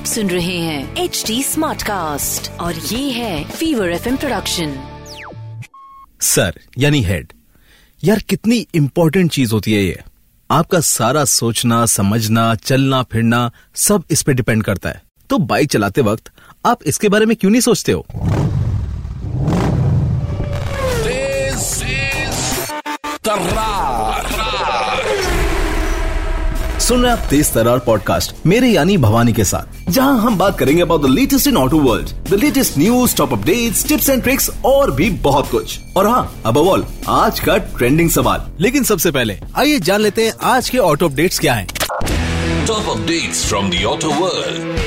आप सुन रहे हैं HD Smartcast और ये है Fever FM प्रोडक्शन। सर यानी हेड, यार कितनी इम्पोर्टेंट चीज होती है ये। आपका सारा सोचना, समझना, चलना फिरना सब इस पे डिपेंड करता है। तो बाइक चलाते वक्त आप इसके बारे में क्यों नहीं सोचते हो? सुन रहे आप तेज तरार पॉडकास्ट मेरे यानी भवानी के साथ, जहां हम बात करेंगे about the latest in auto world, the latest news, top updates, tips and tricks और भी बहुत कुछ। और हाँ, अब ऑल आज का ट्रेंडिंग सवाल। लेकिन सबसे पहले आइए जान लेते हैं आज के ऑटो अपडेट्स क्या हैं। Top updates from the auto world.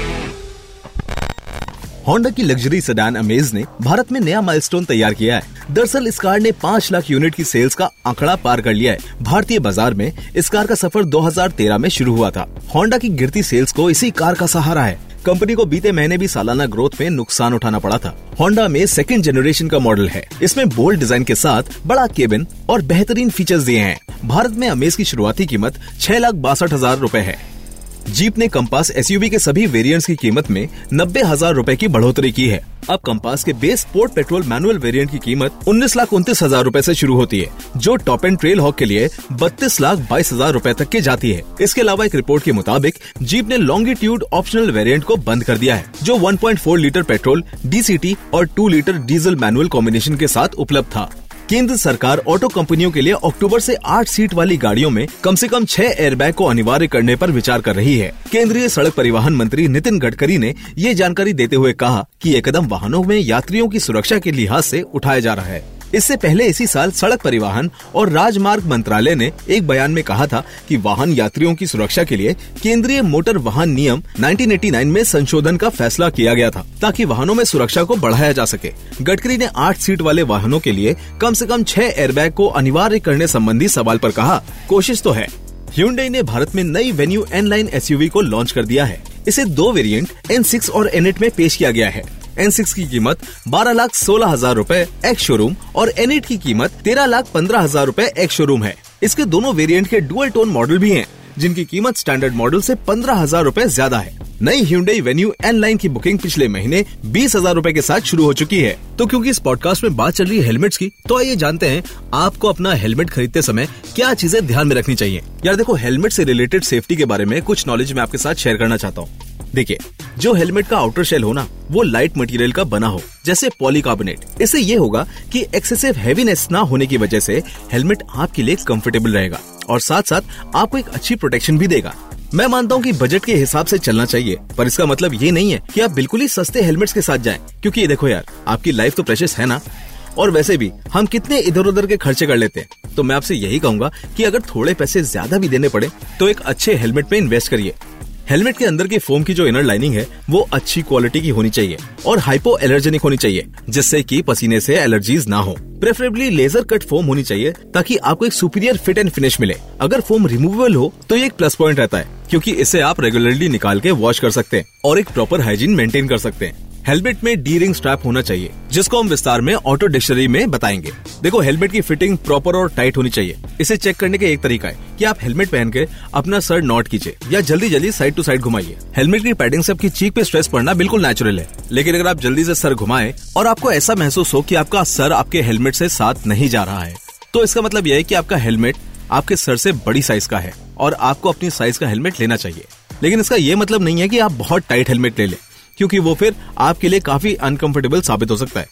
Honda की लग्जरी सेडान अमेज ने भारत में नया माइलस्टोन तैयार किया है। दरअसल इस कार ने 5 लाख यूनिट की सेल्स का आंकड़ा पार कर लिया है। भारतीय बाजार में इस कार का सफर 2013 में शुरू हुआ था। होंडा की गिरती सेल्स को इसी कार का सहारा है। कंपनी को बीते महीने भी सालाना ग्रोथ में नुकसान उठाना पड़ा था। होंडा में सेकंड जनरेशन का मॉडल है। इसमें बोल्ड डिजाइन के साथ बड़ा केबिन और बेहतरीन फीचर्स दिए हैं। भारत में अमेज की शुरुआती कीमत 6,62,000 रूपए है। जीप ने कंपास एसयूवी के सभी वेरिएंट्स की कीमत में 90,000 रूपए की बढ़ोतरी की है। अब कंपास के base sport petrol manual variant की कीमत 19,29,000 रूपए से शुरू होती है, जो टॉप एंड ट्रेल हॉक के लिए 32,22,000 रूपए तक के जाती है। इसके अलावा एक रिपोर्ट के मुताबिक जीप ने लॉन्गिट्यूड ऑप्शनल वेरिएंट को बंद कर दिया है, जो 1.4 लीटर पेट्रोल DCT और 2 लीटर डीजल मैनुअल कॉम्बिनेशन के साथ उपलब्ध था। केंद्र सरकार ऑटो कंपनियों के लिए अक्टूबर से 8 सीट वाली गाड़ियों में कम से कम 6 एयरबैग को अनिवार्य करने पर विचार कर रही है। केंद्रीय सड़क परिवहन मंत्री नितिन गडकरी ने ये जानकारी देते हुए कहा कि ये कदम वाहनों में यात्रियों की सुरक्षा के लिहाज से उठाया जा रहा है। इससे पहले इसी साल सड़क परिवहन और राजमार्ग मंत्रालय ने एक बयान में कहा था कि वाहन यात्रियों की सुरक्षा के लिए केंद्रीय मोटर वाहन नियम 1989 में संशोधन का फैसला किया गया था, ताकि वाहनों में सुरक्षा को बढ़ाया जा सके। गडकरी ने 8 सीट वाले वाहनों के लिए कम से कम 6 एयरबैग को अनिवार्य करने संबंधी सवाल पर कहा, कोशिश तो है। Hyundai ने भारत में नई वेन्यू N-Line SUV को लॉन्च कर दिया है। इसे 2 वेरिएंट N6 और N8 में पेश किया गया है। N6 की कीमत 12,16,000 रूपए एक्स शोरूम और N8 की कीमत 13,15,000 रूपए एक्स शोरूम है। इसके दोनों वेरिएंट के डुअल टोन मॉडल भी हैं, जिनकी कीमत स्टैंडर्ड मॉडल से 15,000 रूपए ज्यादा है। नई Hyundai वेन्यू N-Line की बुकिंग पिछले महीने 20,000 रूपए के साथ शुरू हो चुकी है। तो क्योंकि इस पॉडकास्ट में बात चल रही है हेलमेट्स की, तो आइए जानते हैं आपको अपना हेलमेट खरीदते समय क्या चीजें ध्यान में रखनी चाहिए। यार देखो, हेलमेट से रिलेटेड सेफ्टी के बारे में कुछ नॉलेज मैं आपके साथ शेयर करना चाहता हूँ। देखिए, जो हेलमेट का आउटर शेल हो ना, वो लाइट मटेरियल का बना हो, जैसे पॉलीकार्बोनेट। इससे ये होगा कि एक्सेसिव हैवीनेस ना होने की वजह से हेलमेट आपके लिए कंफर्टेबल रहेगा और साथ साथ आपको एक अच्छी प्रोटेक्शन भी देगा। मैं मानता हूँ कि बजट के हिसाब से चलना चाहिए, पर इसका मतलब ये नहीं है कि आप बिल्कुल ही सस्ते हेलमेट्स के साथ जाएं, क्योंकि ये देखो यार, आपकी लाइफ तो प्रेशियस है ना, और वैसे भी हम कितने इधर उधर के खर्चे कर लेते हैं। तो मैं आपसे यही कहूँगा कि अगर थोड़े पैसे ज्यादा भी देने पड़े तो एक अच्छे हेलमेट में इन्वेस्ट करिए। हेलमेट के अंदर के फोम की जो इनर लाइनिंग है वो अच्छी क्वालिटी की होनी चाहिए और हाइपो एलर्जेनिक होनी चाहिए, जिससे कि पसीने से एलर्जीज ना हो। प्रेफरेबली लेजर कट फोम होनी चाहिए ताकि आपको एक सुपीरियर फिट एंड फिनिश मिले। अगर फोम रिमूवेबल हो तो ये एक प्लस पॉइंट रहता है, क्योंकि इसे आप रेगुलरली निकाल के वॉश कर सकते हैं और एक प्रॉपर हाइजीन मेंटेन कर सकते हैं। हेलमेट में डी रिंग स्ट्रैप होना चाहिए, जिसको हम विस्तार में ऑटो डिक्शनरी में बताएंगे। देखो, हेलमेट की फिटिंग प्रॉपर और टाइट होनी चाहिए। इसे चेक करने का एक तरीका है कि आप हेलमेट पहन के अपना सर नॉट कीजिए या जल्दी जल्दी साइड टू साइड घुमाइए। हेलमेट की पैडिंग से आपकी चीक पे स्ट्रेस पड़ना बिल्कुल नेचुरल है, लेकिन अगर आप जल्दी से सर घुमाएं और आपको ऐसा महसूस हो कि आपका सर आपके हेलमेट से साथ नहीं जा रहा है, तो इसका मतलब यह है कि आपका हेलमेट आपके सर से बड़ी साइज का है और आपको अपनी साइज का हेलमेट लेना चाहिए। लेकिन इसका ये मतलब नहीं है कि आप बहुत टाइट हेलमेट ले लें, क्योंकि वो फिर आपके लिए काफी अनकंफर्टेबल साबित हो सकता है।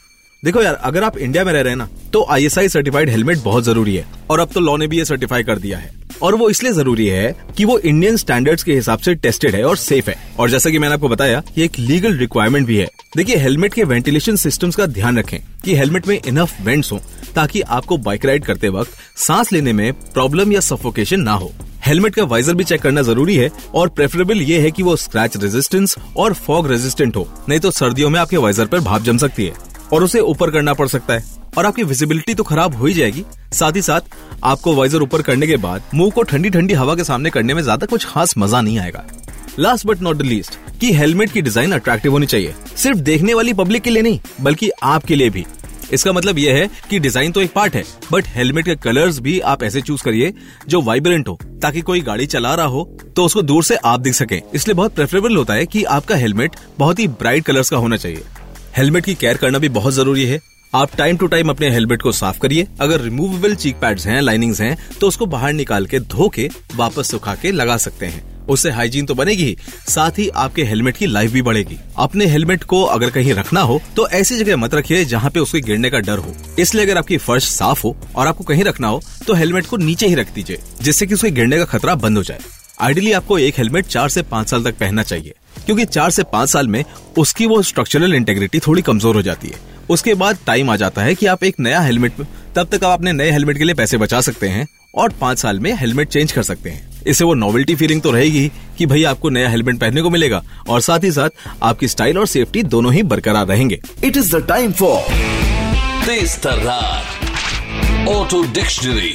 देखो यार, अगर आप इंडिया में रह रहे हैं ना, तो ISI सर्टिफाइड हेलमेट बहुत जरूरी है और अब तो लॉ ने भी ये सर्टिफाई कर दिया है। और वो इसलिए जरूरी है कि वो इंडियन स्टैंडर्ड्स के हिसाब से टेस्टेड है और सेफ है। और जैसा कि मैंने आपको बताया, ये एक लीगल रिक्वायरमेंट भी है। देखिए, हेलमेट के वेंटिलेशन सिस्टम्स का ध्यान रखें कि हेलमेट में इनफ वेंट्स हों, ताकि आपको बाइक राइड करते वक्त सांस लेने में प्रॉब्लम या सफोकेशन ना हो। हेलमेट का वाइजर भी चेक करना जरूरी है और प्रेफरेबल ये है कि वो स्क्रैच रेजिस्टेंस और फॉग रेजिस्टेंट हो, नहीं तो सर्दियों में आपके वाइजर पर भाप जम सकती है और उसे ऊपर करना पड़ सकता है और आपकी विजिबिलिटी तो खराब हो ही जाएगी। साथ ही साथ आपको वाइजर ऊपर करने के बाद मुंह को ठंडी ठंडी हवा के सामने करने में ज्यादा कुछ खास मजा नहीं आएगा। Last but not the least कि हेलमेट की डिजाइन अट्रैक्टिव होनी चाहिए, सिर्फ देखने वाली पब्लिक के लिए नहीं बल्कि आपके लिए भी। इसका मतलब यह है कि डिजाइन तो एक पार्ट है, बट हेलमेट के कलर्स भी आप ऐसे चूज करिए जो वाइब्रेंट हो, ताकि कोई गाड़ी चला रहा हो तो उसको दूर से आप दिख सके। इसलिए बहुत प्रेफरेबल होता है कि आपका हेलमेट बहुत ही ब्राइट कलर्स का होना चाहिए। हेलमेट की केयर करना भी बहुत जरूरी है। आप टाइम टू टाइम अपने हेलमेट को साफ करिए। अगर रिमूवेबल चीक पैड्स हैं, लाइनिंग्स हैं, तो उसको बाहर निकाल के धो के वापस सुखा के लगा सकते हैं। उससे हाइजीन तो बनेगी ही, साथ ही आपके हेलमेट की लाइफ भी बढ़ेगी। अपने हेलमेट को अगर कहीं रखना हो तो ऐसी जगह मत रखिए जहाँ पे उसके गिरने का डर हो। इसलिए अगर आपकी फर्श साफ हो और आपको कहीं रखना हो तो हेलमेट को नीचे ही रख दीजिए, जिससे कि उसके गिरने का खतरा बंद हो जाए। आइडियली आपको एक हेलमेट 4 से 5 साल तक पहनना चाहिए, क्योंकि 4 से 5 साल में उसकी वो स्ट्रक्चरल इंटेग्रिटी थोड़ी कमजोर हो जाती है। उसके बाद टाइम आ जाता है कि आप एक नया हेलमेट, तब तक आप अपने नए हेलमेट के लिए पैसे बचा सकते हैं और 5 साल में हेलमेट चेंज कर सकते हैं। इससे वो नॉवेल्टी फीलिंग तो रहेगी कि भाई आपको नया हेलमेट पहनने को मिलेगा, और साथ ही साथ आपकी स्टाइल और सेफ्टी दोनों ही बरकरार रहेंगे। It is the time for Tej तर्रार auto dictionary.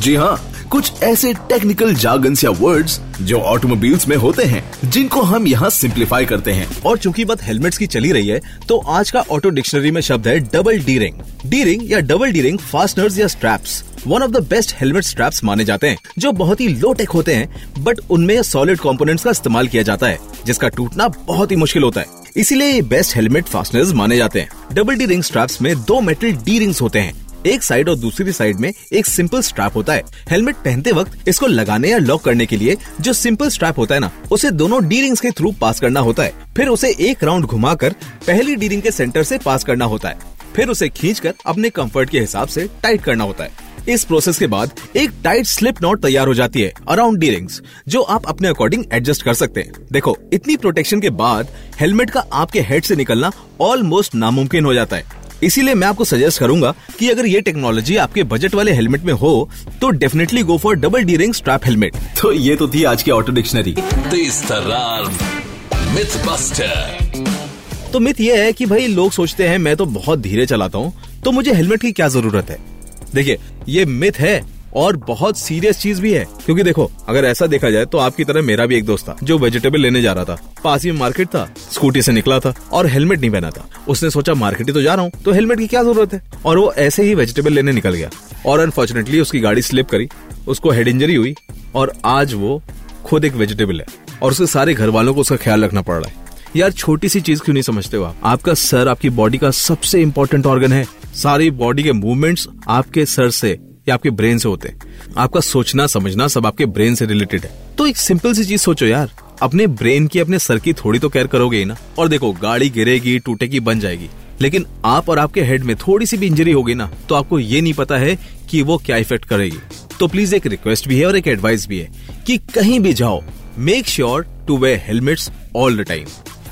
जी हाँ, कुछ ऐसे टेक्निकल जार्गन्स या वर्ड्स जो ऑटोमोबाइल्स में होते हैं, जिनको हम यहाँ सिंप्लीफाई करते हैं। और चूंकि बात हेलमेट्स की चली रही है, तो आज का ऑटो डिक्शनरी में शब्द है double D ring. D ring या डबल डी रिंग फास्टनर्स या straps one of the best helmet straps माने जाते हैं, जो बहुत ही लो टेक होते हैं, बट उनमें सॉलिड कंपोनेंट्स का इस्तेमाल किया जाता है, जिसका टूटना बहुत ही मुश्किल होता है। इसीलिए बेस्ट हेलमेट फास्टनर्स माने जाते हैं। डबल डी रिंग स्ट्रैप्स में 2 मेटल डी रिंग्स होते हैं, एक साइड और दूसरी साइड में एक सिंपल स्ट्रैप होता है। हेलमेट पहनते वक्त इसको लगाने या लॉक करने के लिए जो सिंपल स्ट्रैप होता है ना, उसे दोनों डी रिंग्स के थ्रू पास करना होता है। फिर उसे एक राउंड घुमाकर पहली डी रिंग के सेंटर से पास करना होता है, फिर उसे खींचकर अपने कंफर्ट के हिसाब से टाइट करना होता है। इस प्रोसेस के बाद एक टाइट स्लिप नॉट तैयार हो जाती है अराउंड डी रिंग्स, जो आप अपने अकॉर्डिंग एडजस्ट कर सकते हैं। देखो, इतनी प्रोटेक्शन के बाद हेलमेट का आपके हेड से निकलना ऑलमोस्ट नामुमकिन हो जाता है। इसीलिए मैं आपको सजेस्ट करूंगा कि अगर ये टेक्नोलॉजी आपके बजट वाले हेलमेट में हो तो definitely go for double D ring strap helmet. तो ये तो थी आज की ऑटो डिक्शनरी। तो मिथ ये है कि भाई लोग सोचते हैं मैं तो बहुत धीरे चलाता हूँ, तो मुझे हेलमेट की क्या जरूरत है। देखिए, ये मिथ है और बहुत सीरियस चीज भी है, क्योंकि देखो, अगर ऐसा देखा जाए तो आपकी तरह मेरा भी एक दोस्त था जो वेजिटेबल लेने जा रहा था। पास ही में मार्केट था, स्कूटी से निकला था और हेलमेट नहीं पहना था। उसने सोचा मार्केट ही तो जा रहा हूँ, तो हेलमेट की क्या जरूरत है, और वो ऐसे ही वेजिटेबल लेने निकल गया और अनफॉर्चुनेटली उसकी गाड़ी स्लिप करी, उसको हेड इंजरी हुई और आज वो खुद एक वेजिटेबल है और उसके सारे घर वालों को उसका ख्याल रखना पड़ रहा है। यार, छोटी सी चीज क्यों नहीं समझते हो आप? आपका सर आपकी बॉडी का सबसे इम्पोर्टेंट ऑर्गन है। सारी बॉडी के मूवमेंट्स आपके सर से या आपके ब्रेन से होते हैं। आपका सोचना समझना सब आपके ब्रेन से रिलेटेड है। तो एक सिंपल सी चीज सोचो यार, अपने ब्रेन की, अपने सर की थोड़ी तो केयर करोगे ही ना। और देखो, गाड़ी गिरेगी, टूटेगी, बन जाएगी, लेकिन आप और आपके हेड में थोड़ी सी भी इंजरी होगी ना, तो आपको ये नहीं पता है कि वो क्या इफेक्ट करेगी। तो प्लीज एक रिक्वेस्ट भी है और एक एडवाइस भी है कि कहीं भी जाओ, make sure to wear helmets all the time,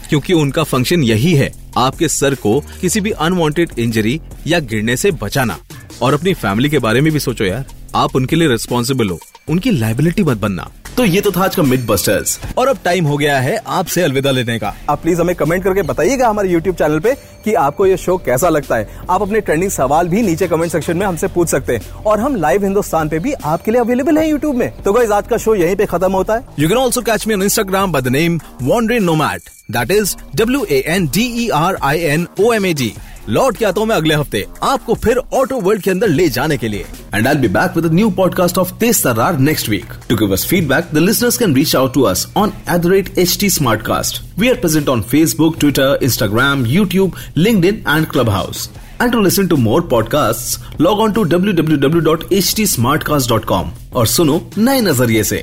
क्योंकि उनका फंक्शन यही है, आपके सर को किसी भी अनवांटेड इंजरी या गिरने से बचाना। और अपनी फैमिली के बारे में भी सोचो यार, आप उनके लिए रिस्पॉन्सिबल हो, उनकी लायबिलिटी मत बनना। तो ये तो था आज का मिड बस्टर्स, और अब टाइम हो गया है आपसे अलविदा लेने का। आप प्लीज हमें कमेंट करके बताइएगा हमारे यूट्यूब चैनल पे कि आपको ये शो कैसा लगता है। आप अपने ट्रेंडिंग सवाल भी नीचे कमेंट सेक्शन में हमसे पूछ सकते हैं, और हम लाइव हिंदुस्तान पे भी आपके लिए अवेलेबल है यूट्यूब में। तो गाइस, आज का शो यहीं पे खत्म होता है। You can also catch me on Instagram by the name Wandering Nomad, that is WANDERINOMAD। लौट के आता हूँ मैं अगले हफ्ते आपको फिर ऑटो वर्ल्ड के अंदर ले जाने के लिए। And I will be back with a new podcast of Tez Tarrar next week. To give us feedback, the listeners can reach out to us on @HT Smartcast। We are present on Facebook, Twitter, Instagram, YouTube, LinkedIn and Clubhouse. And to listen to more podcasts, log on to www.htsmartcast.com और सुनो नए नजरिए से।